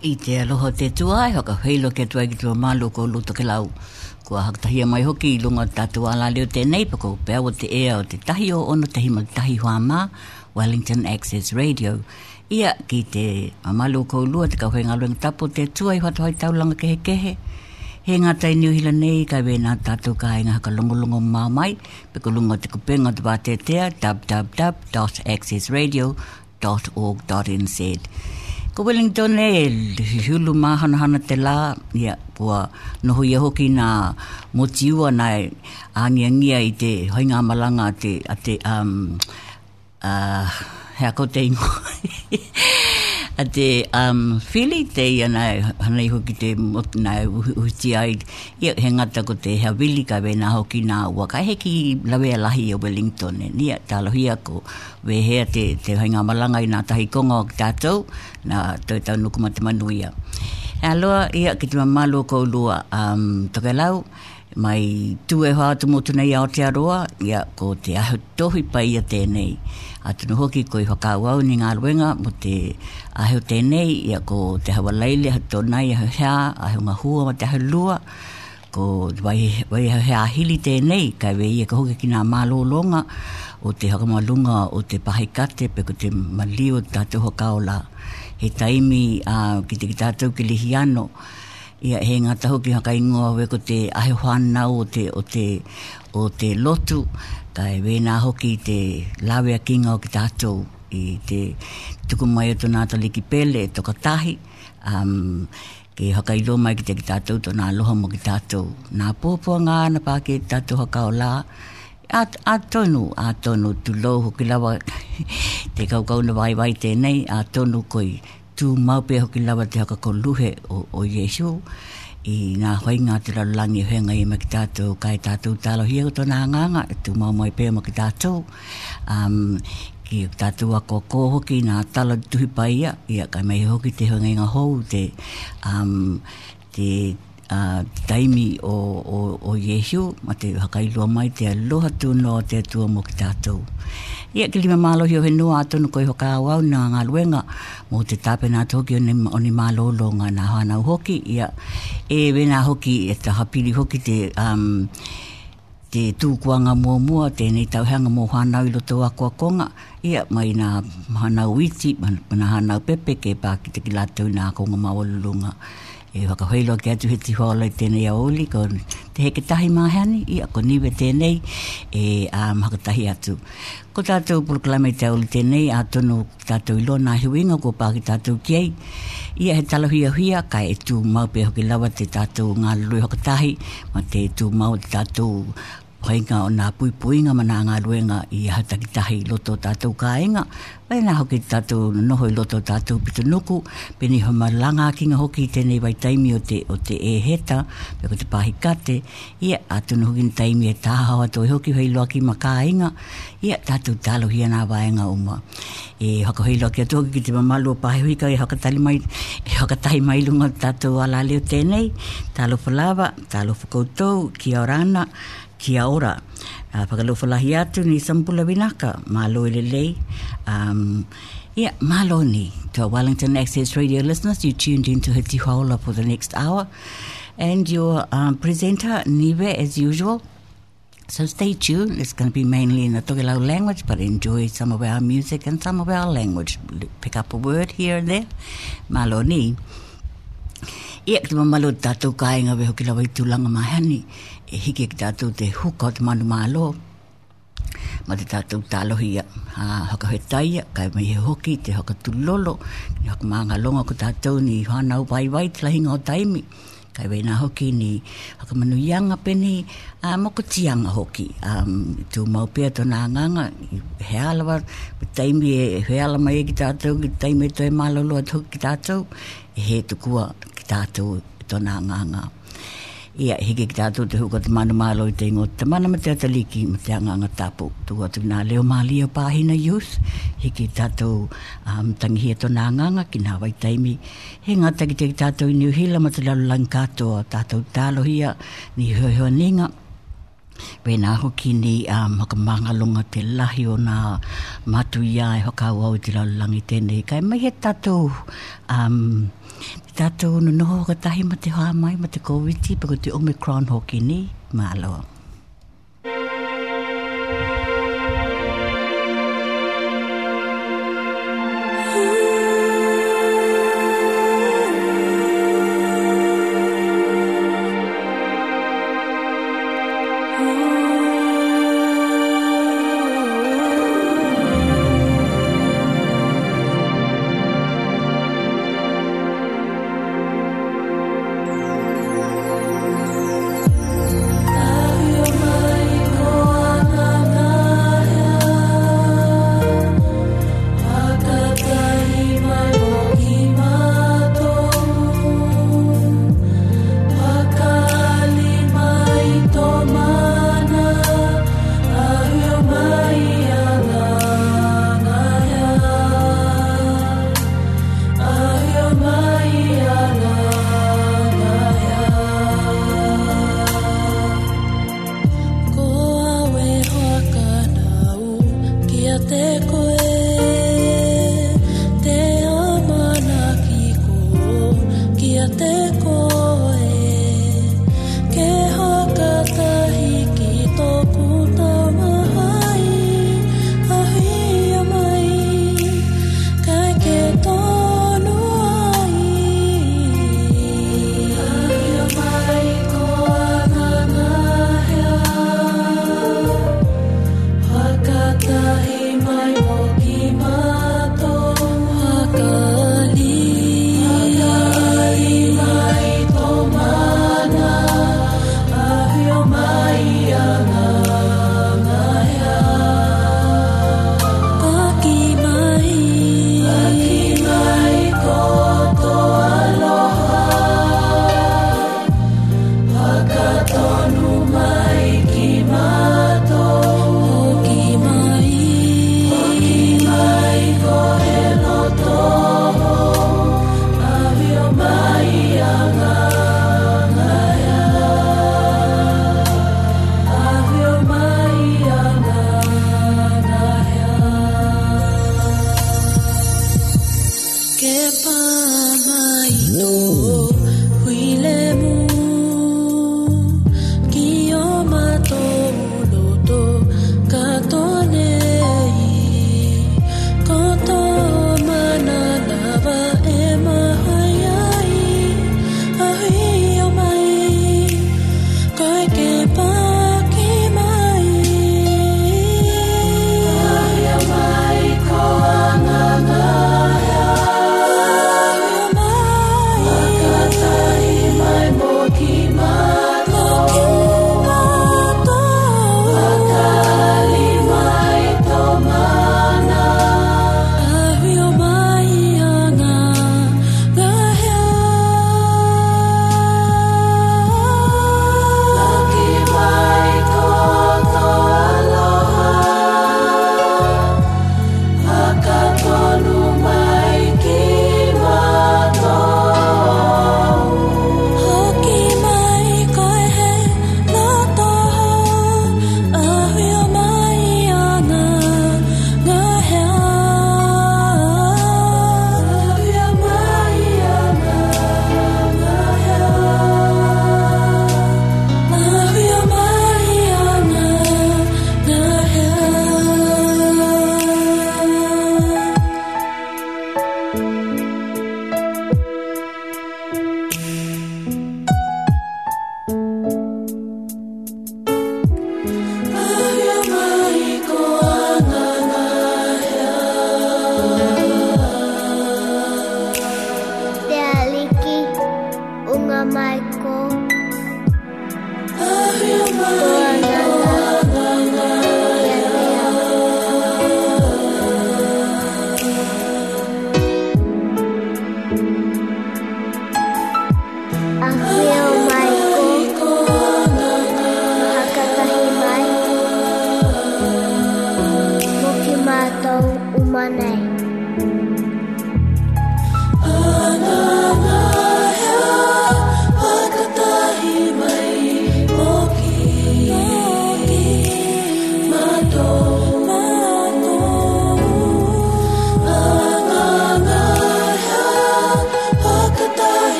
I te aloha te tuai, haka whilo ke tuai ki tua mālo ko lo Tokilau. Kua hakatahia mai hoki i lunga tātua ala leo tēnei pako pēa o te ea o te tahi o ono tahi maltahi hoa mā, Wellington Access Radio. Ia ki te mālo ko lua te ka hoenga luenga tapo te tuai whatuhai taulanga kehe kehe. He ngātai niuhila nei kai wēnā tātou ka hainga haka longolongo māmai, peko lunga te kupenga te wātetea www.accessradio.org.nz. Ko Wellington e hulu mahana te la ia pua noho ia hoki na motiua na angiangia i te hoinga malanga te ate hea ko te ingo ate whili te ia nai hanei hoki te motina uhutia ia he ngata ko te hea wili ka wena hoki na ua kai heki lawe alahi o Wellington e nia talohia ko we hea te hoinga malanga i nā tahi konga o tātou na tau nukuma te manuia. Aloha, ia ki te mamalo ko lua Tokilau, mai tue hoa tu motu nei Aotearoa, ia ko te ahotohi pai a tēnei. Atunu hoki ko i whakauau ni ngā ruenga mo te aheo tēnei, ia ko te hawalaile hatonai aheo hea, aheo ngahua ma te aheo lua, ko wai hea hili tēnei, kai we ia ka hoki ki nā mālolonga o te hakamalunga o te pahikate peko te malio tātou hokaola. He taimi ki te tātou ki lihiano, ia he ngata hoki haka ingoa we ko te ahewana o te lotu, kai wēnā hoki te lawea kinga o ki tātou i te tukumai o tō taliki pele e tokatahi, ki haka ilo mai ki te ki tātou tō aloha mo ki tātou. Nā pōpua ngā na pāke tātou hokaola, a tonu tu lo hoki lawa te kaukau na waiwai tēnei a tonu koi tu maupe hoki lawa te haka koluhe o Yesu i ngā hoinga te ralangi hoenga i maki tātou kai tātou talohia o tona hanganga tu mau mai pēo maki tātou ki tātou a koko hoki nā tala tuhipa ia kai mai hoki te hoenga inga hou te taimi o Yesu ma te hakailua mai te aloha tūno te atua mo ki tātou. Ia ki lima mālohi o henua atonu koi hoka awau na ngā luenga mo te tāpena hoki o ni mālolonga nā hanau hoki. Ia e wena hoki e ta hapiri hoki te tūkuanga mua tēnei tauhanga mō hanau i loto akua konga. Ia mai nā hanau iti, nā hanau pepe ke pākite ki lātou nā konga mawalulunga. E whakahoilo ke atu he tihoa lai tēnei a oli, ko te heke tahi mahani, ia ko niwe tēnei, e hakatahi atu. Ko tātou proklame te oli tēnei, a tono tātou ilo nā huinga, ko pāki tātou kiei, ia he talohia huia, kai e tū maupe hoki lawa te tātou ngā lului hakatahi, ma te tū mau te tātou hoinga o nā puipuinga ma nā ngā ruenga i hatakitahi loto tātou kāinga. Wai nā hoki tātou noho i loto tātou pitunuku, pēni homalanga kinga hoki tēnei wai taimi o te e heta, pēko te pāhikate, ia atunu hoki taimi e tāhawa toi hoki hoi loaki ma kāinga, ia tātou talohia nā wāenga uma. E hoi loaki atu hoki ki te mamalu o pāhihuika e hakatahi mai lunga tātou ala leo tēnei, tālo palawa, tālo whakoutou, kia orana, kia ora. Whakalofalahi atu ni Sampula Winaka, mālo elelei. Yeah, mālo ni. To our Wellington Access Radio listeners, you tuned in to Hiti Hola for the next hour. and your presenter, Nive, as usual. So stay tuned. It's going to be mainly in the Tokilau language, but enjoy some of our music and some of our language. Pick up a word here and there. Malo ni. Ia ki mamalo tātou kāinga we hoki lawa I tūlanga mahani. E hiki ki tātou te huka o te manu mālo. Ma te tātou tālohi ia. Haka hetai ia. Kai mai he hoki te haka tūlolo. Ni haka māngalonga ko tātou ni whanau waiwai tila hinga o taimi. Kai wena hoki ni haka manuyanga peni mokotianga hoki. Tū maupea tōna anganga. He alawa. Taimi e he alama e ki tātou. Taimi e toi mālolo at hoki ki tātou. He tukua tātou tōna anganga. Ia, hiki ki tātou te huka te manu mālo I te ingo te mana me te ataliki me te anganga tāpū. Tua tu nā leo mālia pāhina youth. Hiki tātou tangihia tōna anganga ki nā wai taimi. He ngata ki te ki tātou I New Hila ma te lalu lang katoa. Tātou tālohia ni hoihoi ninga. Wena hoki ni haka māngalonga te lahi o nā matu ia e hoka au au te lalu langi tēnei. Kai mai he tātou... Tātou no noho ka tahi ma te hoa mai ma te COVID-19 pako te Omicron hoki ni mālo.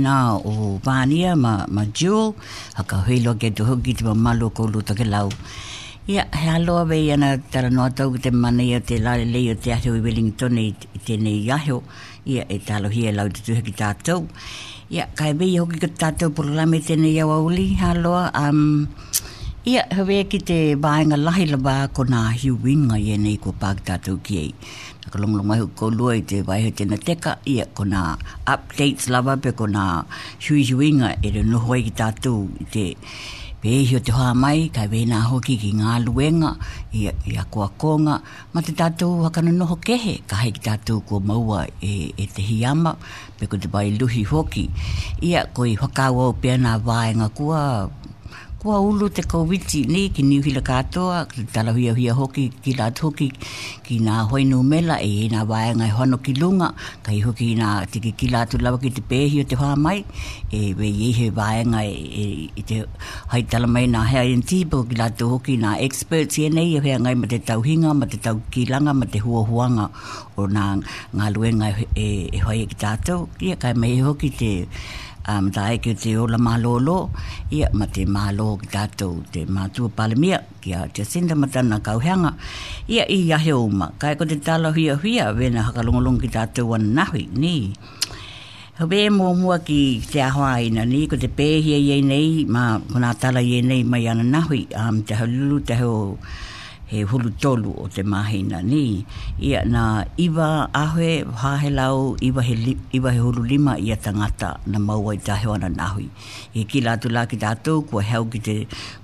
Nā o Vānia ma Jewel haka hoilo ke te hoki te mamalo ko lu Tokilau. Ia, he aloa wei ana taranoa tau te mani o te lalelei o te aheo i Wellington i tēnei aheo. Ia, e talohia lau te tuhe ki tātou. Ia, kai wei hoki ki tātou porolame tēnei au auli, he aloa. Ia, hawea ki te vāenga lahi lawa ko nā hiuinga i enei ko pāk tātou ki ei. Nā ka longolonga hau kōlua i te waihe tēna teka, ia ko nā updates lawa pe ko nā hiuinga e re noho ai ki tātou i te pēhio te hoa mai, kai wēnā hoki ki ngā luenga, ia kua konga, ma te tātou hakana noho kehe, ka hei ki tātou kua maua e te hiama, pe ko te bai luhi hoki. Ia, ko i whakau au pia nā vāenga kua ulu te COVID-19 ni ki niuhila katoa, ki talahuiahuia hoki, ki lāt hoki, ki nā hoinu mela, e nā waenga e hono ki lunga, kai hoki nā tiki ki lātu lawa ki te pēhi o te hoa mai, e wei e he waenga e te haitalamai nā hea entipo, ki lātu hoki nā experts e nei, e hea ngai ma te tauhinga, ma te taukilanga, ma te huahuanga, o nā ngā luenga e hoi e ki tātou, kia kai mei hoki te tae ki te ola malolo, ia ma te malo ki tātou te mātua palemia, kia te sinda matana kauheanga, ia i ahe uma, kai ko te tala huia huia, wena hakalongolong ki tātou an nahui, ni. Hawe mua ki te ahoa ina ni, ko te pēhia iei nei, ma kona tala iei nei mai ana nahui, te halulu te heo he hulu tolu o te mahina ni. Ia na iwa ahoe, hahelau, iwa he hulu lima ia tangata na maua i tahewana nahui. I ki lātu lā ki tātou, kua heo ki te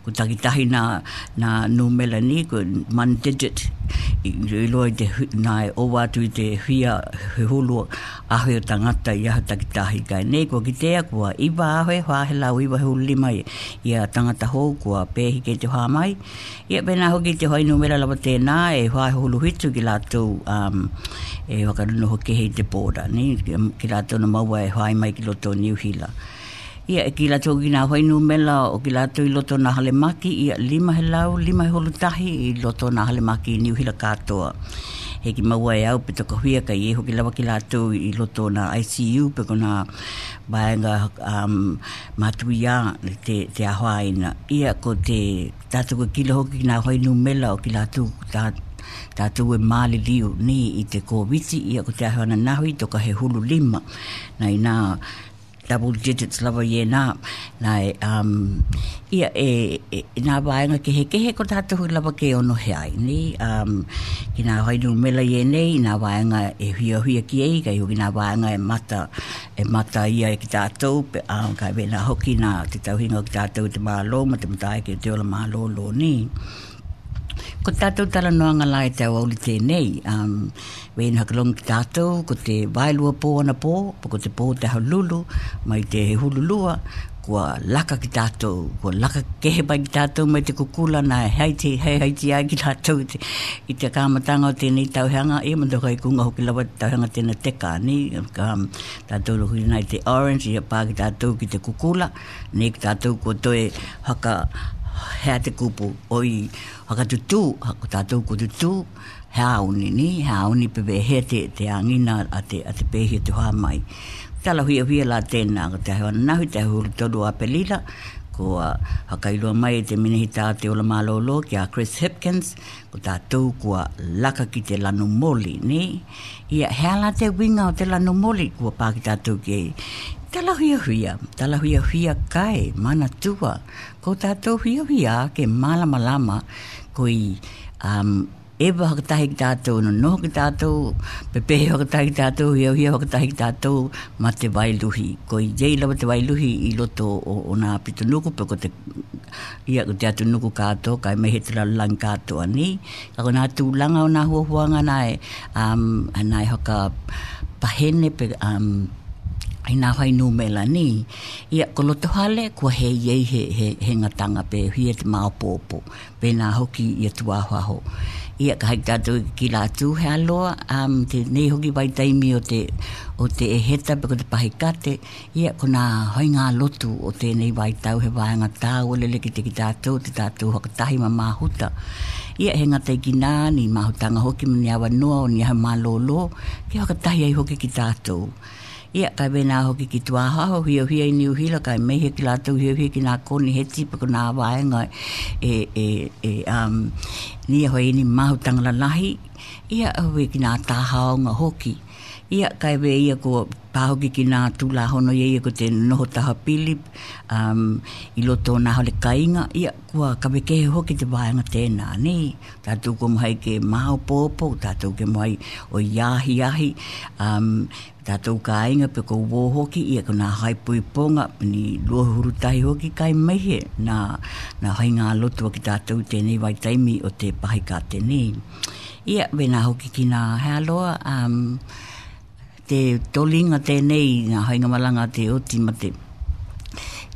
kutakitahi na numela ni, kua one digit, i loa i te nai owa tu i te huia, he hulu ahwe tangata ia takitahi kai nei ko kitea kua iwa ahwe whahelau iwa huli mai ia tangata hou kua pehi ke te wha mai ia pena hoki te hoi numera lawa tēnā e whahe hulu hitu ki lātou e wakaruno hoki hei te pōra ni ki lātou na maua e whae mai ki loto New Hila. Ia ki lātou ki nā hoi numera o ki lātou i loto nā hale maki ia lima helau, lima he holu tahi i loto nā hale maki i New Hila katoa. He ki maua e au pe toka huia ka i e hoki lawa ki lātou i loto na ICU pe kona baenga matuia te ahoa ina. Ia ko te tātou kila hoki ki nā hoi numela o ki lātou tātou e māli liu ni i te kōwiti. Ia ko te ahoa na nahui toka he hulu lima na i nā double digits lava ye na ia e na baenga kehe ko tātou lava ke ono he ai ni ki nā hoi numela ye nei nā baenga e huia ki ei kai hoki nā baenga e mata ia e ki tātou kai wena hoki nā te tauhinga ki tātou te mālo ma te matai ki te ola mālo lo ni ko tātou tala noanga lai te au li tēnei wēn hakalong ki tātou ko te wailua pō ana pō ko te pō te haululu mai te hululua kua laka ki tātou kua laka kehe pai ki tātou mai te kukula na hei haiti ai ki tātou i te kāmatanga o tēnei tauheanga e mandoka i kunga hoki lawa te tauheanga tēna teka ni tātou lohi nai te orange ia pā ki tātou ki te kukula nei ki tātou kua toe haka hea te kupu oi hakatutu, hakutātou kututu hea uni pepe hea te angina a te pehi te hoa mai tala huia la tēnā ko te hewa nahui te hulu tolu a pelila ko hakailua mai te minihita te ola malolo ki a Chris Hipkins ko tātou kua laka ki te lanu moli ni ia hea la te winga o te lanu moli kua pā ki tātou ki Tala huia kai mana tua ko tātou huia ke malama ko i eba hakatahi ki tātou no noho ki tātou pepehe hakatahi ki tātou huia hakatahi ki tātou ma te wailuhi ko i jei lava te wailuhi i loto o nā pitunuku pe ko te ia ko te atunuku kātou kai me he te lalang kātou ani kako nā tūlanga o nā huahuanga nai haka pahene pe ina hoi numela ni ia ko loto hale ko he ngatanga pe hie te maopopo pe na hoki ia tua ho ia ka hai tātou ki lātou he aloa te nei hoki vai taimi o te e heta pe ko te pahikate ia ko nā hoi ngā lotu o tēnei vai tau he vāenga tāu lele ki te ki tātou te tātou hakatahi ma mahuta ia he ngatai ki nā ni mahutanga hoki mani awa noa o ni aha malolo ki hakatahi ai hoki ki tātou ia kai wena hoki ki tuaha huia i New Hila kai mehe ki lātou huia ki nā koni heti pako nā waenga ni hoi ni mahutanga lalahi ia hui ki nā tāhaonga hoki ia kai we ia ko pāhoki ki nā tūla hono ia ko te noho taha pili i loto nā hole kainga ia kua kawe kehe hoki te waenga tēnā ne tātou ko mhai ke maho pōpō tātou ke mhai o iahi tātou ka inga pe ko wō hoki ia ko nā hai pui ponga ni lua hurutahi hoki kai mehe nā hai ngā lotua ki tātou tēnei vai taimi o te pahi kā tēnei. Ia wena hoki ki nā healoa te tolinga tēnei nā hai ngā malanga te oti ma te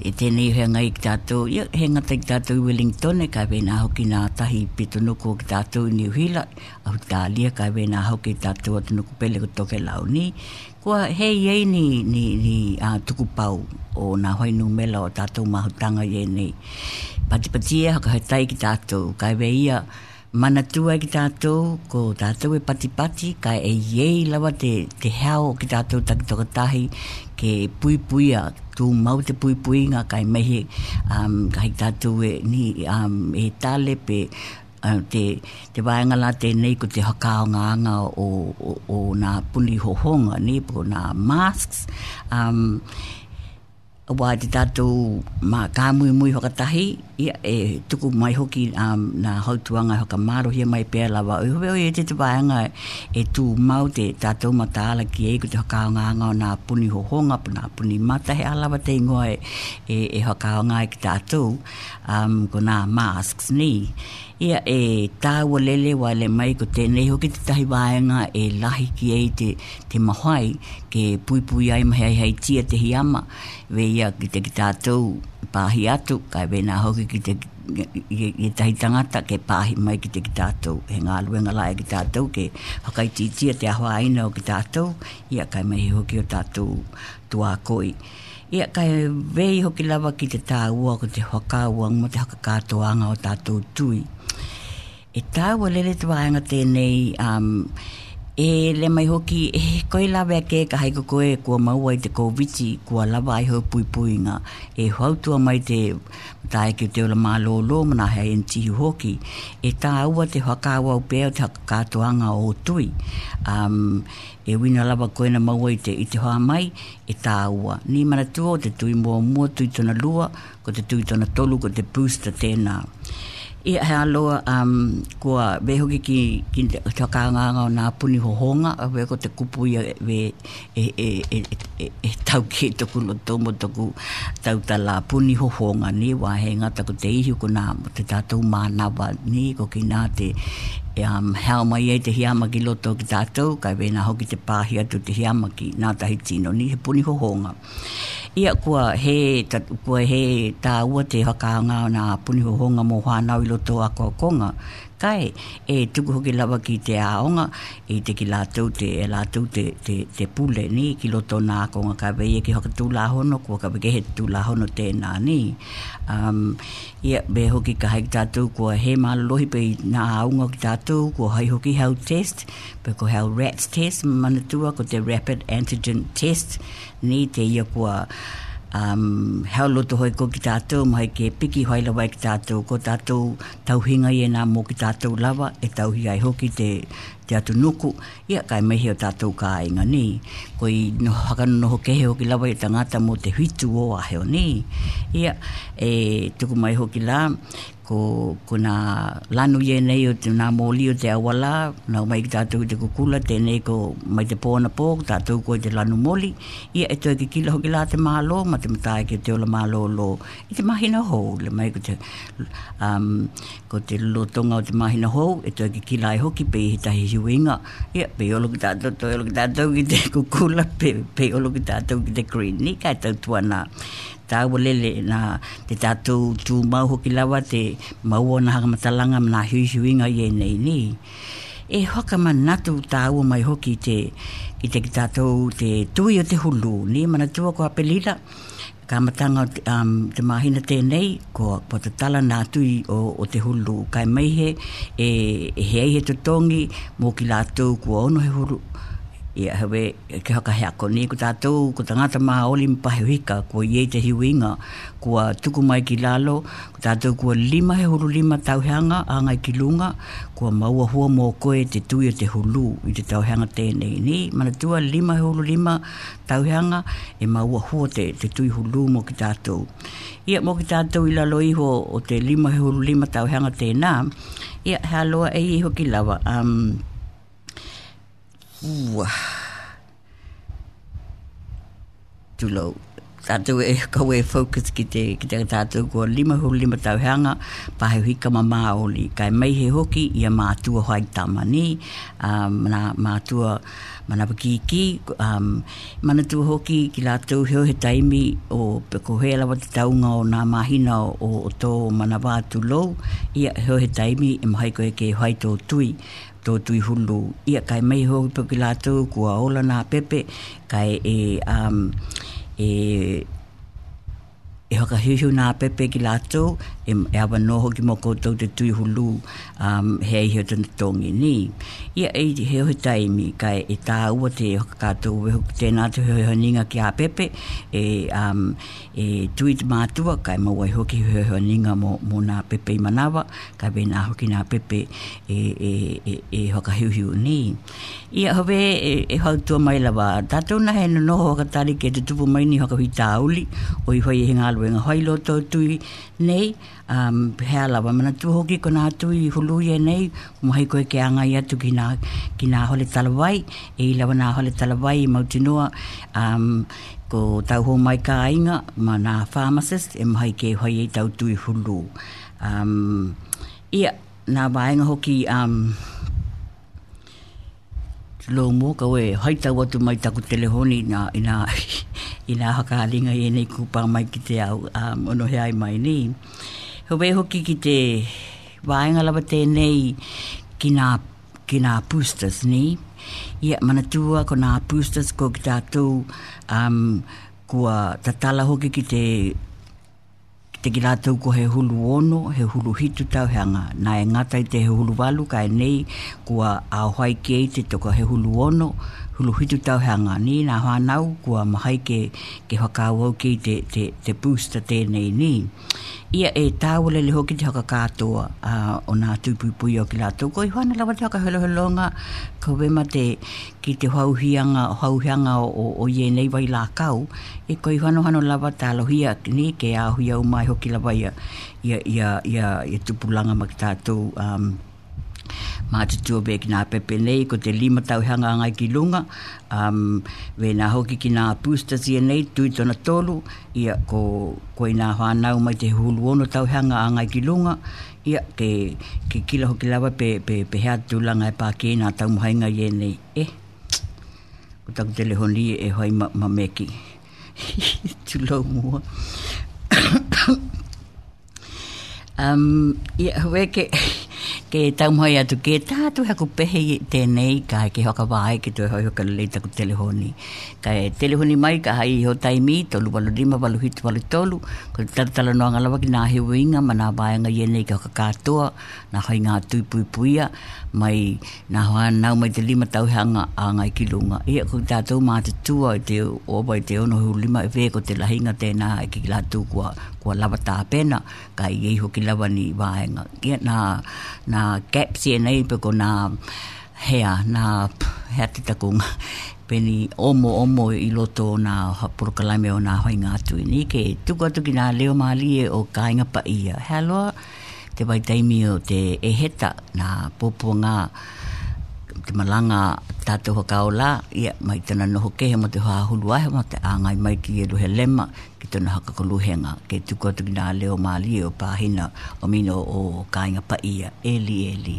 e tēnei hea ngai ki tātou ia he ngatai ki tātou Wellington kai wena hoki nā tahi pitunuku ki tātou New Hila Autalia kai wena hoki tātou atunuku pele ko Tokilau ni kua hei ei ni tukupau o nā hoi numela o tātou mahutanga ye nei. Patipati e haka hetai ki tātou, kai we ia manatua ki tātou, ko tātou e patipati, kai e iei lawa te hao ki tātou takitokatahi ke puipuia, tū mau te puipuinga, kai mehe, kai tātou e tale pe te waenga la tēnei ko te hakaongaanga o nā puni hohonga ni po nā masks wā te tātou mā kā mui hokatahi ia e tuku mai hoki nā hautuanga hoka marohia mai pēr lawa oi hoi e te waenga e tū mau te tātou mataala ki ei ko te hakaongaanga o nā puni hohonga po nā puni mata he alawa te ingoa e hakaonga ki tātou ko nā masks ni Ia e tāua lele wa le mai ko tēnei hoki te tahi wāenga e lahi ki ei te mahai ke puipui ai mahai hei tia te hiama. Ve ia ki te ki tātou pāhi atu, kai wēnā hoki ki te i tahi tangata ke pāhi mai ki te ki tātou. He ngā luenga lai ki tātou ke whakaititia te ahoa aina o ki tātou. Ia kai mai hoki o tātou tuākoi. Ia kai wei hoki lava ki te tāua ko te whakauang mo te hakakātoanga o tātou tui. E tāua lele te wāenga tēnei e le mai hoki e koe lawe ke ka haiko koe kua maua i te koviti kua lava ai hau puipuinga. E huautua mai te tae ki te ola mālolo mana hei entihi hoki. E tāua te whakaua upea o te hakakātoanga o tui. E wina lava koe na maua i te hoa mai, e tāua. Ni manatua o te tui mua tui tona lua, ko te tui tona tolu, ko te booster tēnā. Ia hea loa, kua behoki ki te whakaanganga o nā puni hohonga, a weko te kupu ia e tau ki toku lo tomo toku tautala puni hohonga ni wā hei ngata ko te ihi ko nā te tātou mānawa ni ko ki nā te hea mai e te hiamaki loto ki tātou, kai wēnā hoki te pāhi atu te hiamaki nā tahi tino ni he puni hohonga. Ia kua he tāua te whakaanga o nā puni hohonga mō hānau loto a kokonga kai e tuku hoki lava ki te aonga e te ki lātou te pule ni ki loto nā konga kai wei e ki hoka tūlāhono kua ka weke he tūlāhono tēnā ni ia be hoki ka haik tātou kua he malolohi pe nā aonga ki tātou kua hai hoki hau test pe ko hau RATS test manatua ko te rapid antigen test ni te ia kua hau loto hoi ko ki tātou mai ke piki hoi lawai ki tātou ko tātou tauhinga i nā mō ki tātou lava e tauhi ai hoki te atu nuku ia kai mehi o tātou kāinga ni ko i no hakanono hoke he hoki lava i tangata mō te hitu o aheo ni ia e tuku mai hoki la ko nā lanu ie nei o te nā mōli o te awala nau mai ki tātou te kukula tēnei ko mai te pōna pō tātou ko te lanu mōli ia e toi ki kila hoki la te mālo ma te matai ki te ola mālo lo i te mahina hou le mai ko te lotonga o te mahina hou e toi ki kila e hoki pe i hitahi hiuinga ia pe olo ki tātou toi olo ki tātou ki te kukula pe olo ki tātou ki te green ni kai tau tuana tāua lele nā te tātou tū mau hoki lawa te mau o nā hakamatalanga nā hiuhiuinga i e nei ni. E hokaman natu tāua mai hoki ki te ki tātou te tui o te hulu ni manatua ko apelila ka matanga te mahina tēnei ko potatala nā tui o te hulu kai maihe e hei he totongi mō ki lātou kua ono he hulu. Ia hewe ke haka hea koni ko tātou ko tangata maha oli mpahewika kua iei te hiuinga kua tuku mai ki lalo ko tātou kua lima he hulu lima tauheanga a ngai ki lunga kua maua hua mō koe te tui o te hulu i te tauheanga tēnei ni manatua lima he hulu lima tauheanga e maua hua te tui hulu mō ki tātou ia mō ki tātou i lalo iho o te lima he hulu lima tauheanga tēnā ia hea loa e iho ki lawa Tulo tātou e koe focus ki te tātou kua lima hulu lima tauheanga pāhewhika ma māoli kai mei he hoki ia mātua hoi tamani mātua manapakiki manatua hoki ki lātou heo he taimi o pekohe lawa te taunga o nā mahina o tō manawā tulou ia heo he taimi e mahai koe ke hoi tō tui tui hulu ia kai mei hoki peki lātou kua ola nā pepe kai e hoka hiu nā pepe ki lātou e awa no hoki mō koutou te tui hulu hei heo tana tongi ni ia e heo he taimi kai e tāua te hoka kātou e hoki tēnā te heo heoninga ki a pepe e tui te mātua kai maua e hoki heo heoninga mō nā pepe i manawa kai wēnā hoki nā pepe e hoka hiu ni ia hove e hautua mai lawa tātou na he no hoka tari ke te tupu mai ni hoka hui tāuli o i hoi e hinga luenga hoi loto tui nei hea lawa manatua hoki ko nā tui hulu ia nei mahi koe ke anga i atu ki nā hole talawai e i lawa nā hole talawai i mautinoa ko tau ho mai ka ainga ma nā pharmacist e mahi ke hoi e tau tui hulu ia Nā waenga hoki lo mo ka we haitau atu mai taku telehoni na ina hakahalinga i nei kupa mai ki te au ono heai mai ni. Hoi hoki ki te waenga lava tēnei ki nā boosters ni. Ia manatua ko nā boosters ko ki tātou kua tatala hoki ki te ki rātou ko he hulu ono, he hulu hitu tau heanga. Nā e ngata i te he hulu walu, kai nei kua ahoai ke i te toka he hulu ono, hulu hitu tau heanga. Ni nā whanau kua mahai ke whakawau ke i te booster tēnei ni. Ia e tāwalele hoki te haka kātoa o nā tūpupui o ki rātou. Ko i hwana lawa te haka helohelonga, ka wema ki te hauhianga o ie nei wai lākau. E ko i hwanohano lawa tālohia ni ke āhui au mai hoki lawa ia tupulanga maki tātou mātutua be ki nā pepe nei. Ko te lima tauhianga ngai ki lunga, we nā hoki ki nā boosters ia nei, tui tona tolu. Ia ko i nā whanau mai te huluono tauhianga ngai ki lunga. Ia ke kila hoki lawa pe hea tūlanga e pāke nā taumuhainga ia nei. Ko taku telehoni e hoi mameki. Tūlau mua. Ia hoi ke taumhoi atu ke tātou haku pehe tēnei kai ke hoka wāe ki toi hoi hoka lelei taku telehoni. Kai telehoni mai ka hai ho taimi, tolu walu rima, walu hitu, walu tolu. Ko taratala noanga lawa ki nā hewa inga, ma nā wāenga ienei ka hoka kātoa, nā hoi ngā tuipuipuia, mai nā hoanau mai te lima tauheanga a ngai kilunga. Ia ko tātou mātutua i te oba i te ono hu lima e vē ko te lahinga tēnā e ki lātou kua lawa tāpena, kai iei hoki lawa ni wāenga. Ia nā gaps ia nei peko nā hea te takunga peni omo i loto o nā porokalame o nā hoinga atu i ni ke tuku atu ki nā leo maali o kāinga pa ia. Hea loa te waitaimi o te eheta nā popo ngā te malanga tātou hakaola ia mai tana noho kehe mo te hahulu ahe mo te āngai mai ki e luhe lema ki tana hakakoluhenga ke tuku atu ki nā leo maali o pāhina o mino o kāinga pa ia eli.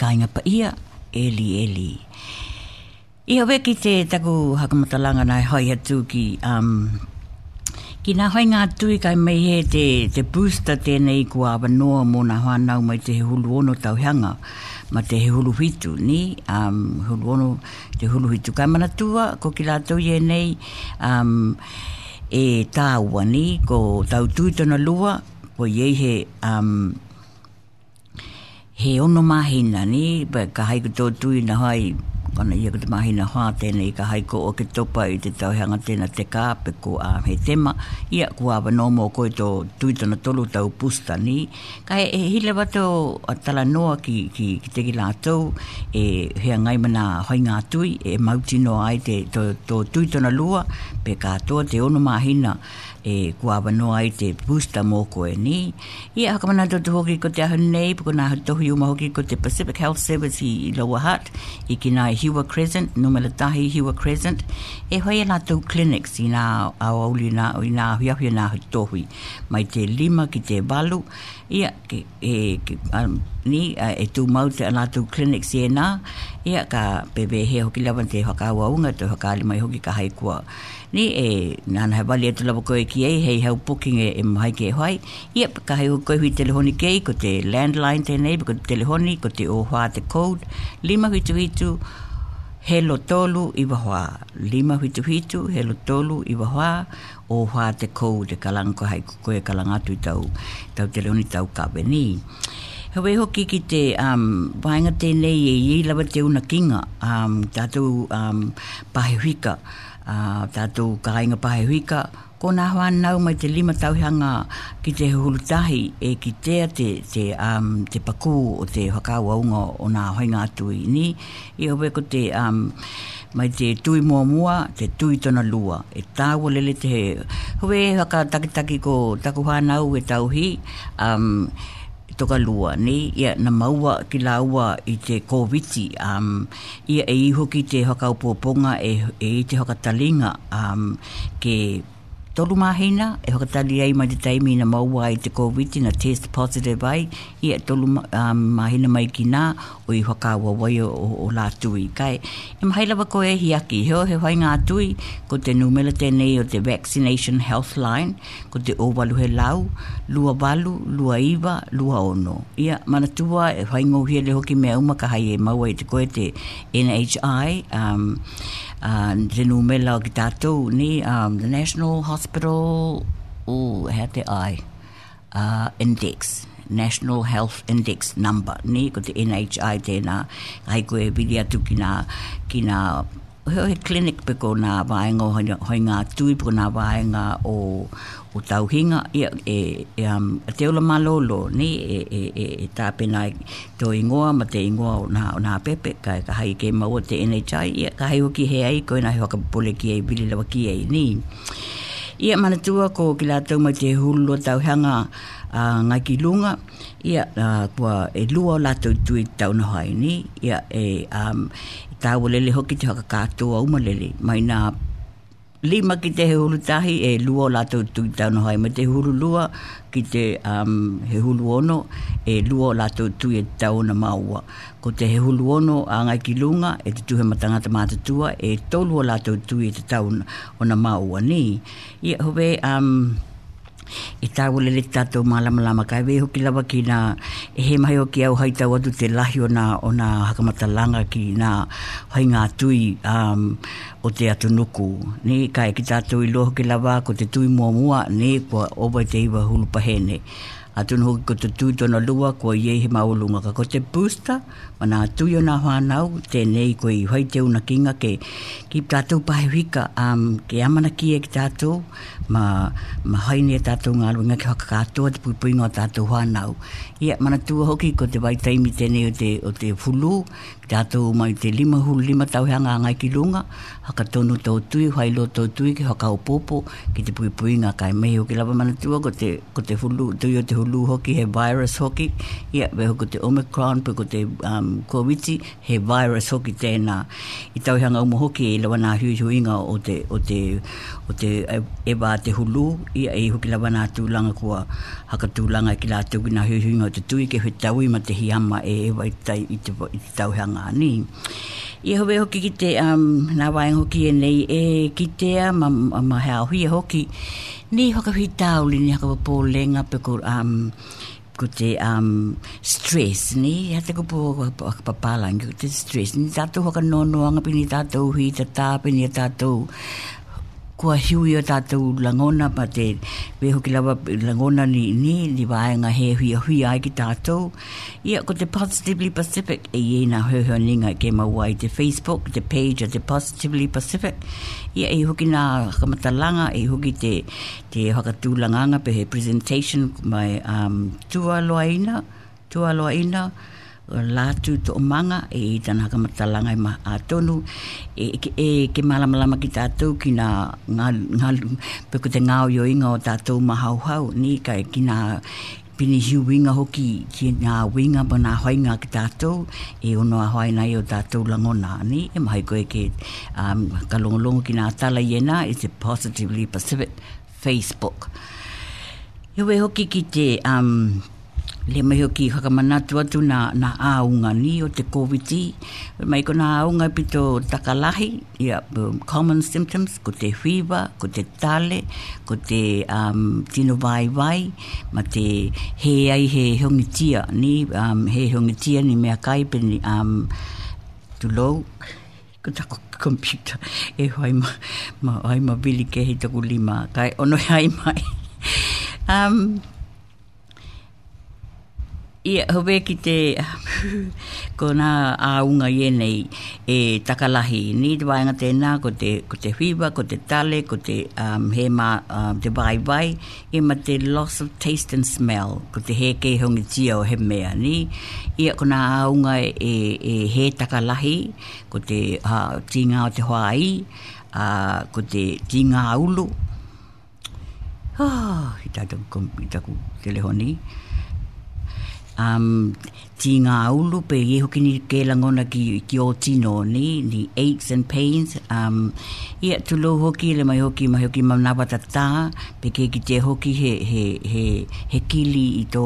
kāinga pa ia, eli eli. Ia weki te taku hakamatalanga nai hoi atu ki, ki nā hoi ngā tui kai mei he te booster tēnei kua wanoa mō nā whanau mai te hulu ono tauhanga, ma te hulu hitu ni, hulu ono te hulu hitu kai manatua, ko ki lātou ye nei, e tāua ni, ko tautui tona lua, ko iei he, he ono mahina ni, pa ka hai kuto tui na hai, kana ia kuto mahina hoa tēnei, ka hai ko o ke topa i te tauhanga tēna te kāpe ko he tema, ia kua wano mō koe tō tui tona tolu tau pusta ni, ka he hile wato a tala noa ki te ki lātou, e hea ngai mana hoi ngā tui, e mautino ai te tō tui tona lua, pe kātoa te ono mahina, e kua wanoa i te booster mō koe ni. Ia hakamana tō hoki ko te ahu nei, poko nā tohu iuma hoki ko te Pacific Health Service i Lower Hutt, i ki nā Hewa Crescent, Numelatahi Hewa Crescent, e hoi e lātou clinics i nā auli nā huiahui nā tohui, mai te 5 ki te 8, ia ni e tū mau te lātou clinics i e nā, ia ka bebe he hoki lawan te whakauaunga, te whakali mai hoki ka hai kua. Ni e nana wali atu lava koe ki ei hei hau booking e mahai ke hoi. Iep, ka hei koe hui telehoni kei, ko te landline tēnei, ko te telehoni, ko te ohua te code, 5 hitu hitu, helo tolu iwa hoa. 5 hitu hitu, helo tolu iwa hoa, ohua te code, kalang ko hei koe kalang atu tau telehoni tau kawe ni. Hawe hoki ki te wainga tēnei e iei lava te una kinga, tātou pahehuika, tātou kāinga pahehuika, ko nā whanau mai te 5 tauhanga ki te hulutahi e ki tea te pakū o te whakauaunga o nā hoinga atui ni. I hawe ko te, mai te tui muamua, te tui tona lua, e tāua lele te he. Hawe hakatakitaki ko taku whanau e tauhi, toka lua ni, ia na maua ki la ua i te COVID, ia e iho ki te whakaupoponga e te whakatalinga, ke tolu mahina e whakatali ai mai te taimi na maua i te COVID na test positive ai, ia tolu mahina mai ki nā o i whakawawai o lātui kai. E mahai lawa koe e hiaki, heo he whai ngā tui ko te numela tēnei o te vaccination health line, ko te owaluhe lau, 28, 29, 26. Ia manatua e whai ngōhia le hoki mea uma ka hai e maua i te koe te NHI, te numela o ki tātou ni, the National Hospital Index, National Health Index Number ni, ko te NHI tēnā, ai koe pili atu ki nā he clinic pe ko nā waenga hoi ngā tui, pe ko nā waenga o tauhinga, a te ola malolo ni, e tāpena tō ingoa ma te ingoa o nā pepe, ka hai ke maua te NHI, ia ka hai hoki he ai, koe nā he wakapole ki ei, bili lawa ki ei ni. Ia manatua ko ki lātou mai te hulu tauhanga ngai ki lunga, ia kua e lua o lātou tui taunahai ni, ia e tāua lele hoki te hakakātua umalele, mai nā 5 ki te he hulu tahi e lua o lātou tui taunahai, mai te hulu lua ki te he hulu ono e lua o lātou tui e tauna maua. Ko te he hulu ono a ngai ki lunga e te tuhe matangata mātatua e tolu o lātou tui e te tauna ona maua ni. Ia hove, i tāua lele tātou mālamalama kai wē hoki lawa ki nā he mahi o ki au hai tau atu te lahi o nā hakamatalanga ki nā hoi ngā tui o te atu nuku ne, kai ki tātou i loho ki lawa ko te tui muamua ne, kua oba te iwa hulu pahene atun hoki ko te tui tona lua, kua iei he maolunga ka ko te booster ma nā tui o nā whanau tēnei koe i hoi te una kinga ki tātou pahehuika ke amana ki e ki tātou ma haine e tātou ngā luenga ki whakakātua te puipuinga o tātou whanau. Ia manatua hoki ko te waitaimi tēnei o te fulu, ki tātou mai te 5 hulu 5 tauhanga a ngai ki lunga, hakatonu tau tui, whailo tau tui ki whakaupopo ki te puipuinga kai mehi hoki lawa manatua ko te fulu, tui o te hulu hoki, he virus hoki, ia weho ko te Omicron, pe ko te COVID, he virus hoki tēnā. I tauhanga umo hoki e lawa nā hui huinga o te eba la te hulu ia e hukilawana tulanga kua hakatulanga kila te wina huinga te tui ke hitawi ma te hiama e wai tai i te tauhanga ni ia hobe hoki ki te na wae hoki nei e kitea ma hauhi hoki ni hakahitau ni hakapolenga pe ko kute stress ni hata kupo papalang kute stress ni tato haka nono ang pini tato hi tata pini tato kwa hiu tato langona pate be hukilawa langona ni liwa nga he hui ai ki tato ia kute Positively Pacific e na honinga ke mawai te Facebook the page of the Positively Pacific ia e hukina kamatalanga e hukite te hakatulanganga pe presentation my tualoina latu to manga e tana kamatalanga ma atonu e ke mala kita tu kina ngal pe ko te ngao yo ingo tatu mahauhau ni kai kina pinihi winga hoki kina winga bana hoinga kitato e ono hoina yo tato langona ni e mai ko ke kalongolong kina tala yena is a Positively Pacific Facebook yo we hoki kite le mai hoki hakamana tu na aunga ni o te COVID mai ko na aunga pito takalahi ya common symptoms ko te fever ko te tale ko te tino vai ma te he ai he hongitia ni he hongitia ni mea kai pe ni tu low ko computer e hoi ma ai ma bili ke he takulima kai ono ai mai ia hobe ki te kona aunga ye nei e takalahi ni dwainga tena ko te fiba ko te tale ko te hema te bye e ma te loss of taste and smell ko te heke hongitia o he mea ni ia kona aunga e he takalahi ko te tinga o te hoai ko te tinga aulu itaku telehoni tinga ulu pe ye hokini ke langona ki o tino ni aches and pains ia tulo hoki le mai hoki mamna patata pe ke ki te hoki he kili ito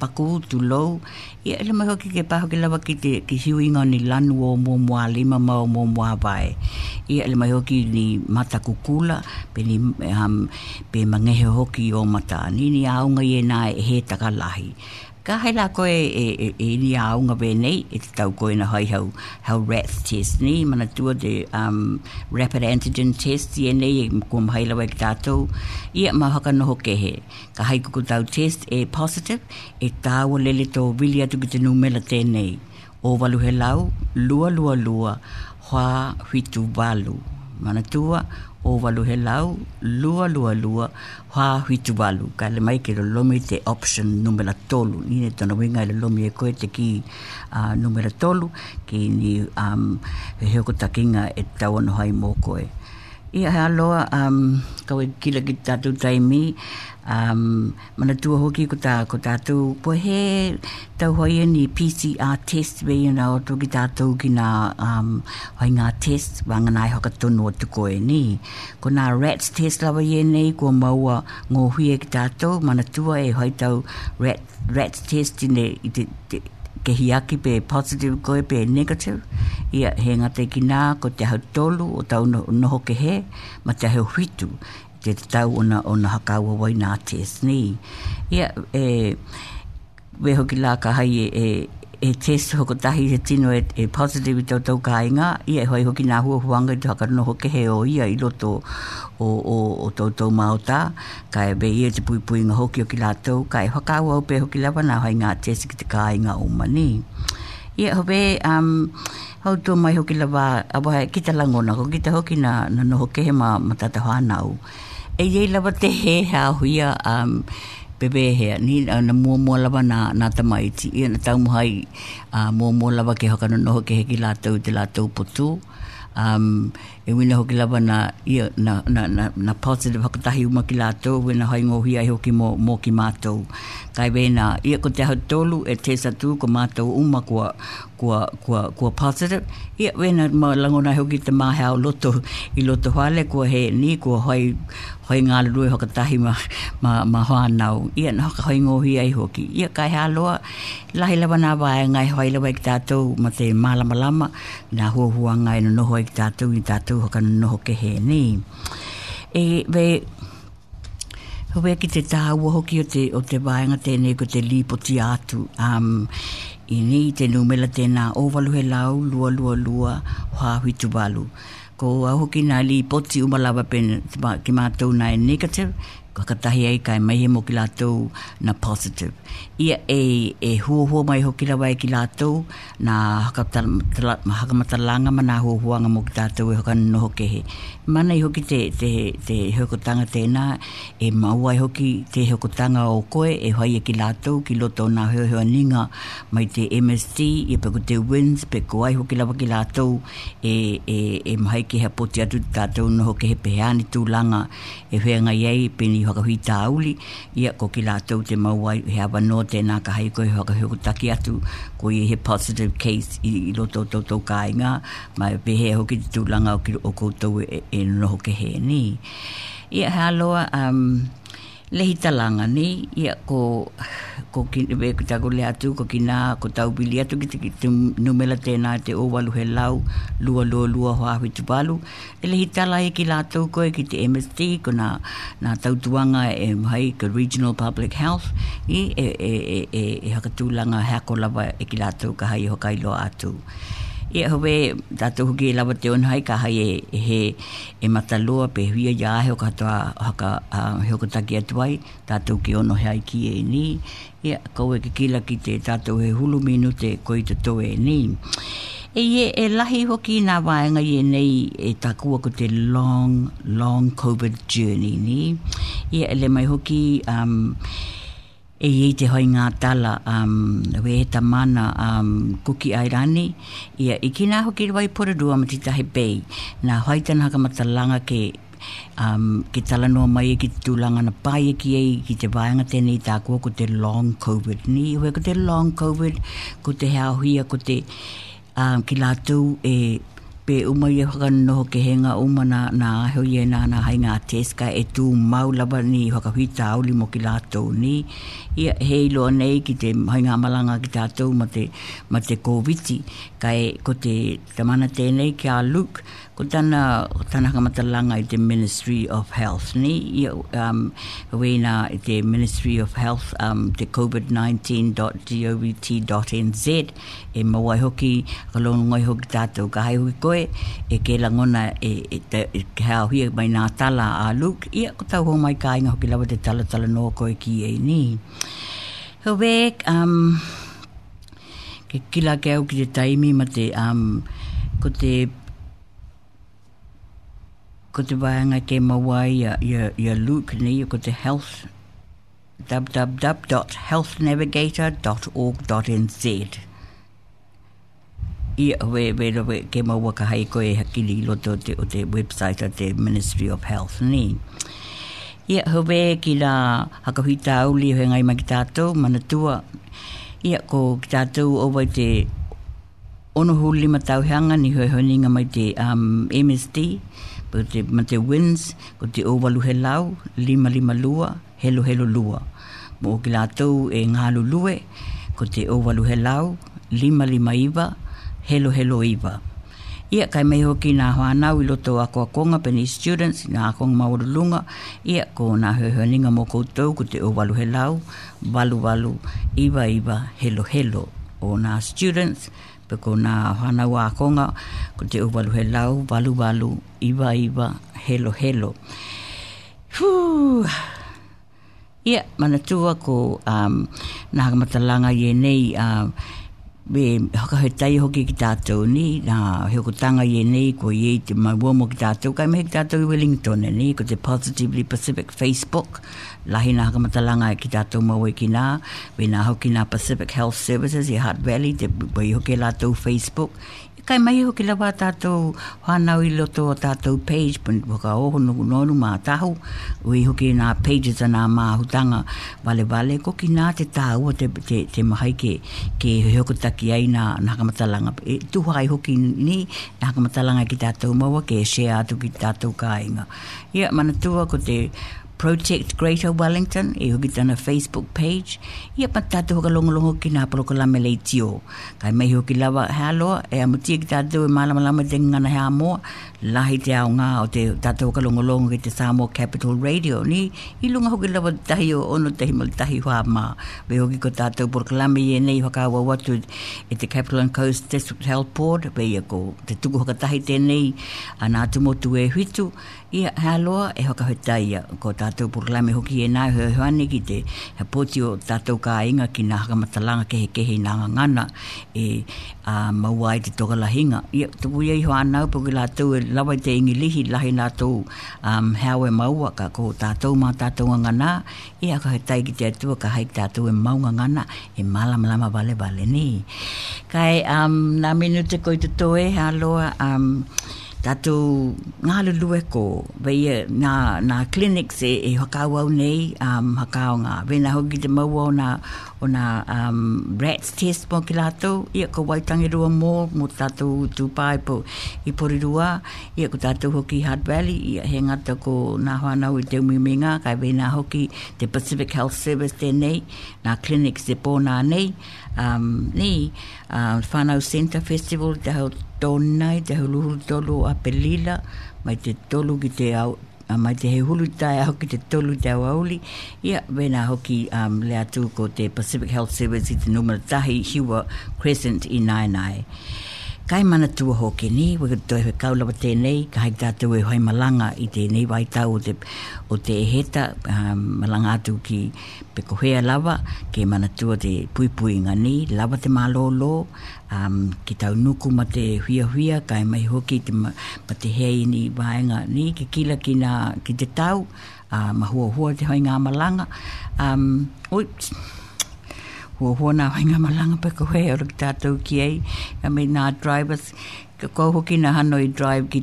paku tulo ia le mai hoki ke pa hoki lava ki te ki hiuinga ni lanu o momoa lima mau momoa vai ia le mai hoki ni mata kukula pe ni pe mangehe hoki o mata ni aunga ye na he takalahi ka hai la koe e ni aunga be nei e tau koe na hai hau RATS test ni mana tua de rapid antigen test ye nei kum hai la wek tatou ia ma haka no hoke he ka hai kuku tau test e positive e tau lele tō wili atu ki te numela tēnei o walu he lau lua hoa huitu walu mana tua o walu he lau lua hoa huitu walu ka le mai ke lomi te option numera tolu ni ne tona winga le lomi e koe te ki numera tolu ki ni heko takinga e tau no hai mō koe ia he aloa kawe kila ki tatu taimi mana tua hoki ko tatu po he tau hoi ni PCR test be na o to ki tatu ki na hoi ngā test wanganai hoka tonu o tukoe ni ko na RATS test lawa ye nei ko maua ngō hui e ki tatu mana tua e hoi tau RATS test ne i te ke hiaki pe positive koe pe negative ia he ngate ki nā ko te hau tolu o tau noho ke he ma te hau whitu te tau ona hakaua wai nā test ni ia e weho ki lā ka hai e test hoko tahi he tino e positive tau ka inga ia e hoi hoki nā hua huanga i te haka noho ke he o ia i loto o tau maota ka e be ia te pui ngā hoki o ki lātou ka e hakaua au pe hoki lawa nā hai ngā test ki te ka inga o mani ia hobe hau tō mai hoki lawa awa ki te langona ko ki te hoki nā noho ke he matatahoa nau e iei lawa te he hau ia bebe he ni na mo lava na tamaiti ia na tau hai mo lava ke haka no ke he lātou te lātou potu e wina hoki lava na ia na positive haka tahi uma ki lātou wina hai ngohi ai hoki mo ki mātou kai wena ia ko te hau tolu e te satu ko mātou uma kua kua positive. Ia wena ma langona hoki te mahau loto I loto hale kua he ni kua hoi ngāle rui hoka tahi ma hoanau. Ia na hoka hoi ngohi ai hoki. Ia kai haloa lahi lawa nā wae ngai hoi lawa I ki tātou ma te mālamalama nā huahua ngai no noho I ki tātou I tātou hoka no noho ke he ni. E we... Hoi ki te tāua hoki o te wāenga tēnei ko te lipoti atu. I nei te numela tēnā ovaluhe lau, lua, hāhui tuwalu. Ko au hoki nā lipoti umalawa pēne ki mātou nā e negative, ko katahi ai kai mai he mo ki lātou na positive. Ia e huahua mai hoki rawa e ki lātou, nā hakamatalanga ma nā huahuanga mo ki tātou e hoka noho kehe. Mana I hoki te hokotanga tēnā, e maua I hoki te hokotanga o koe, e hoi e ki lātou, ki loto nā hoehoa ninga, mai te MSD, e peko te WINS, peko ai hoki lawa ki lātou, e mahai ki hea poti atu tātou noho ke he peheani tūlanga, e hoenga iei, peni hokahui tāuli, ia ko ki lātou te maua I hea wano tēnā ka hai koe hokotaki atu, ko I he positive case I loto tō kāinga, mai pehea hoki te tūlanga o koutou e noho ke he ni. Ia haloa lehi talanga ni, ia ko kinawe kutagole atu, ko kina, ko taubili atu, ki te numela tēnā te owaluhe lau, lua hoahui tupalu. Lehi tala e ki lātou koe ki te MSD, ko nā tautuanga e mhai ka Regional Public Health, e hakatūlanga hako lawa e ki lātou ka hai hokailoa atu. Ia hawe tātou hoki e lawa te onhai ka hai e mataloa pe huia ia heo katoa haka heo kotaki atuai tātou ki ono hea I ki e ni ia kaue ki kila ki te tātou he hulu minu te koi te toe e ni e lahi hoki nā waenga I e nei e takua ko te long COVID journey ni ia ele mai hoki e iei te hoi ngā tala we he tamana kuki airani ia iki nā hoki rwai poradua ma titahe pei nā hoi tana hakamatalanga ke talanoa mai e ki te tūlanga na pai e ki ei ki te waenga tēnei tākua ko te long COVID ni hoi ko te long COVID ko te heahuia ko te ki lātou e pe umai e whakanoho ke henga umana na hoi e nana hai ngā teska e tū maulaba ni whakahui tāuli mo ki lātou ni. Ia hei loa nei ki te hai ngā malanga ki tātou ma te kōwiti. Kai ko te tamana tēnei ki a Luke, ko tana kamatalanga I te Ministry of Health ni. Ia wena I te Ministry of Health te covid19.govt.nz e mawai hoki, kalonongai hoki tātou ka hai hoki koe e ke langona e hea hia mai nā tala a Luke ia ko tau ho mai kāinga hoki lawa te tala no koe ki e ni hawe ke kila ke au ki te taimi ma te ko te waenga ke mawai ia Luke ni ko te health www.healthnavigator.org.nz ia we ke maua ka hai koe hakili loto o te website a te Ministry of Health ni. Ia hawe ki la hakahui tāuli hoi ngai ma ki tātou manatua. Ia ko ki tātou o wai te onohuli matauhanga ni hoi honinga mai te MSD, ma te WINS, ko te owaluhe lau, 552, helo lua. Mo ki lātou e ngālu lue, ko te owaluhe lau, 552, Hello iwa. Ia kai mai hoki nā hoanau I loto ako akonga peni students, nā akonga maurulunga, ia ko nā hoehoninga mō koutou ko te owalu he lau, walu, iwa, hello o nā students, peko nā hoanau akonga ko te owalu he lau, walu, iwa, hello. Whew. Ia manatua ko nā hamatalanga ye nei be hakahe tai hoki ki tātou ni, nā hokotanga ye nei, ko ye te maua mo ki tātou, kai mehe ki tātou I Wellington ni, ko te Positively Pacific Facebook, lahi nā hakamatalanga ki tātou maua ki nā, we nā hoki nā Pacific Health Services I Hard Valley, te bai hoki lātou Facebook, Kai mai hoki lawa tātou whanau I loto o tātou page, pun waka oho nonu mā tahu, ui hoki nā pages anā mā hutanga wale, koki nā te tāua te mahai ke hokotaki ai nā hakamatalanga. E, tuhai hoki ni hakamatalanga ki tātou maua ke share atu ki tātou kāinga. Ia, manatua ko te Protect Greater Wellington, e hoki tana Facebook page. Ia patata hoka longo ki nā parokalame lei tio. Kai mai hoki lawa haloa, e amutia ki tātou e malamalama te ngana hea moa, lahi te aonga o te tata hoka longo ki te Samoa Capital Radio. Ni ilunga hoki lawa tahi o ono tahi mal tahi hoa maa. Be hoki ko tātou parokalame i e nei whakawa watu e te Capital and Coast District Health Board. Be ia ko te tuku hoka tahi tēnei, anātu motu e huitu. Ia haloa e hoka hetaia ko tātou. Tātou porklame hoki e nā hoane ki te hapoti o tātou kāinga ki nā hakamatalanga kehe nā ngana e maua i te tokalahinga. Ia, tupu iei hoanau poki lātou e lawa te ingilihi lahi lātou hau e maua ka ko tātou mā tātou ngana ia ka hetai ki te atua ka haik tātou e maunga ngana e malamalama vale ni. Kai nā minute koe te toe haloa tātou ngālulue ko, wei nā clinics e hakau au nei, hakau ngā. Wena hoki te maua o nā RATS test mō ki lātou, ia ko Waitangirua Mall, mō tātou tūpā i Ipurua, ia ko tātou hoki Hard Valley, ia he ngata ko nā whanau i te umiminga, kai wena hoki te Pacific Health Service tēnei, nā clinics e pōnā nei, whanau Centre Festival, te hau tōnai, te huluhulu tolu a pelila, mai te tolu ki te au, mai te he hulu tai au ki te tolu te auauli. Ia, wena hoki le atu ko te Pacific Health Service i te numeratahi Hewa Crescent i Nainai. Kai manatua hoki ni, weka toi he kaulawa tēnei, ka haik tātou e hoi malanga i tēnei waitau o te heta, malanga atu ki pekohea lawa, ke manatua te puipui ngani, lawa te malolo, ki tau nuku ma te huia, kai mai hoki te hei ni waenga ni, ke kila ki te tau, mahua te hoi ngā malanga. Oips. Hua nā wainga malanga pekoe o ki tātou ki ei. I mean, nā drivers, ko hoki nā Hanoi Drive ki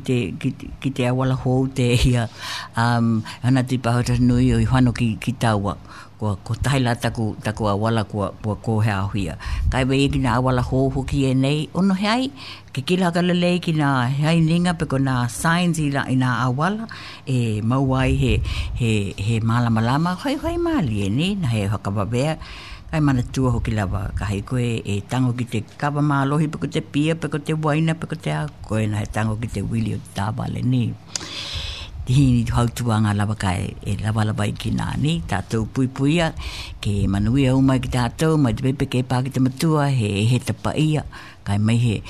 te awala hou te ia. Hana tui pahota nui o i whano ki taua. Ko taila taku awala kua ko hea huia. Kai wei ki nā awala hou hoki e nei. Ono heai, ke kila hakalelei ki nā heai ninga peko nā signs i nā awala. E mauai he malamalama. Hoi maali e nei, nā he hakawawea. Kai manatua hoki lawa, ka hei koe e tango ki te kapa mālohi peko te pia, peko te waina, peko te a koe na he tango ki te wili o te tāwale ni. Hini hautuanga lawa kai e lawa i ki nā ni, tātou puipuia, ke manuia umai ki tātou, mai te pepe ke pā ki te matua, he tapa ia, kai mai he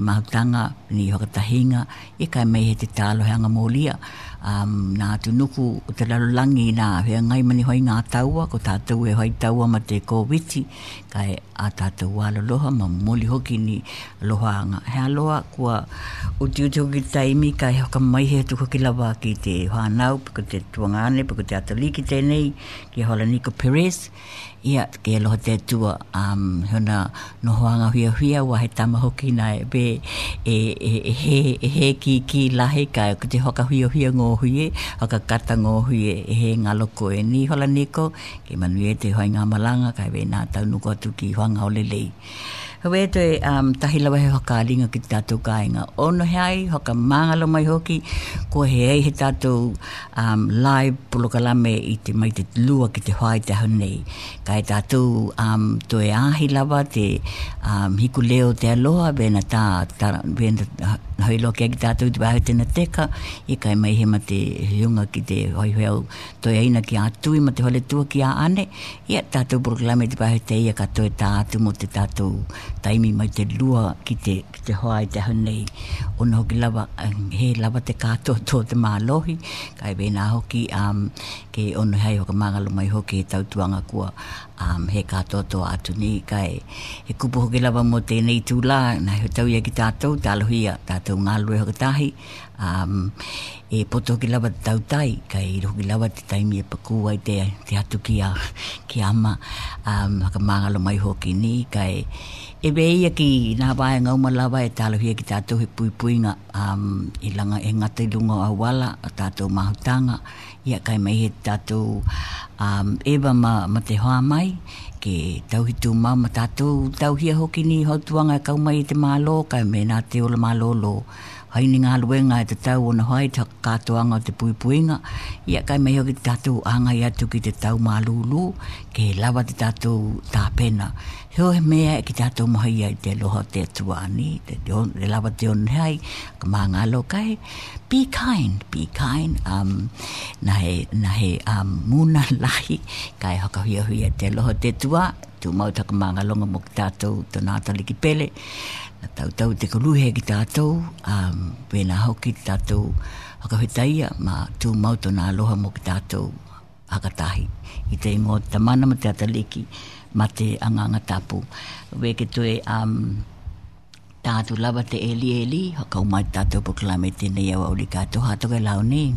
mahutanga, ni hokatahinga, e kai mai he te tālo heanga mōlia. Nā tunuku o te larolangi nā hea ngai mani hoi ngā taua ko tātou e hoi taua ma te COVID-19 kai a tātou aloloha ma moli hoki ni loha ngā hea loa kua utiuti hoki taimi kai hoka mai he tuku ki lawa ki te whanau piko te tuangane piko te ataliki tēnei ki hola Niko Perez. Ia, ke aloha te atua, hona nohoanga huia wa he tama hoki nai be he ki lahi kai ko te hoka huia ngō huie, hoka kata ngō huie he ngā loko e ni hola Niko, ke manuia te hoi ngā malanga kai we nā taunuko atu ki hoanga o lelei. Hawe toi tahilawa he hoka alinga ki tātou kāinga. Ono heai, hoka māngalo mai hoki, ko heai he tātou live polokalame i te mai te lua ki te hoai te honei. Kai tātou toi āhi lawa te hiku leo te aloha, bēna hoi loke ki tātou te waho tēna teka, i kai mai he ma te hiunga ki te hoi hoiau toi aina ki ātui, ma te hole tua ki ā ane. Ia tātou polokalame te waho te ia ka toi tā atu mo te tātou taimi mai te lua ki te hoa i te honei. Ono hoki lawa, he lawa te kātoa tō te mālohi. Kai wēnā hoki, ke ono hei hoka māngalo mai hoki he tautuanga kua he kātoa tō atu ni. Kai he kupu hoki lawa mō tēnei tūlā, nā he tau ia ki tātou, tālohia, tātou ngālue hoka tahi. E poto hoki lawa te tautai, kai hoki lawa te taimi e pakua i te atu ki ama. Haka māngalo mai hoki ni, kai E beia ki nā wae ngauma lawa e talohia ki tātou he puipuinga ilanga e ngata ilunga awala o tātou mahutanga. Ia kai mai he tātou ewa ma te hoa mai. Ke tauhitu mau ma tātou tauhia hoki ni hautuanga e kaumai te mālo. Kai me nā te ola mālolo. Haini ngā luenga e te tau ona hae ta kātoanga te puipuinga. Ia kai mei hoki te tātou āngai atu ki te tau mālulu. Ke lawa te tātou tāpena. Heo he mea e ki tātou mahai ai te loha te atuani. Te lawa te on hai. Ka mā ngā lo kai. Be kind, be kind. Na he muna lahi. Kai haka hia hia te loha te tua. Tu mau taka mā ngā longa mo ki tātou tonata liki pele. Na tautau te kaluhe ki tātou, wena hoki ki tātou hakawhetaia, ma tū mauto nā aloha mo ki tātou hakatahi. I te ingo tamana ma te ataliki, ma te anganga tapu. Weke toe tātou lava te eli, hakau mai tātou poklame tēnei au auli kātou hātoke lau nei.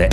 That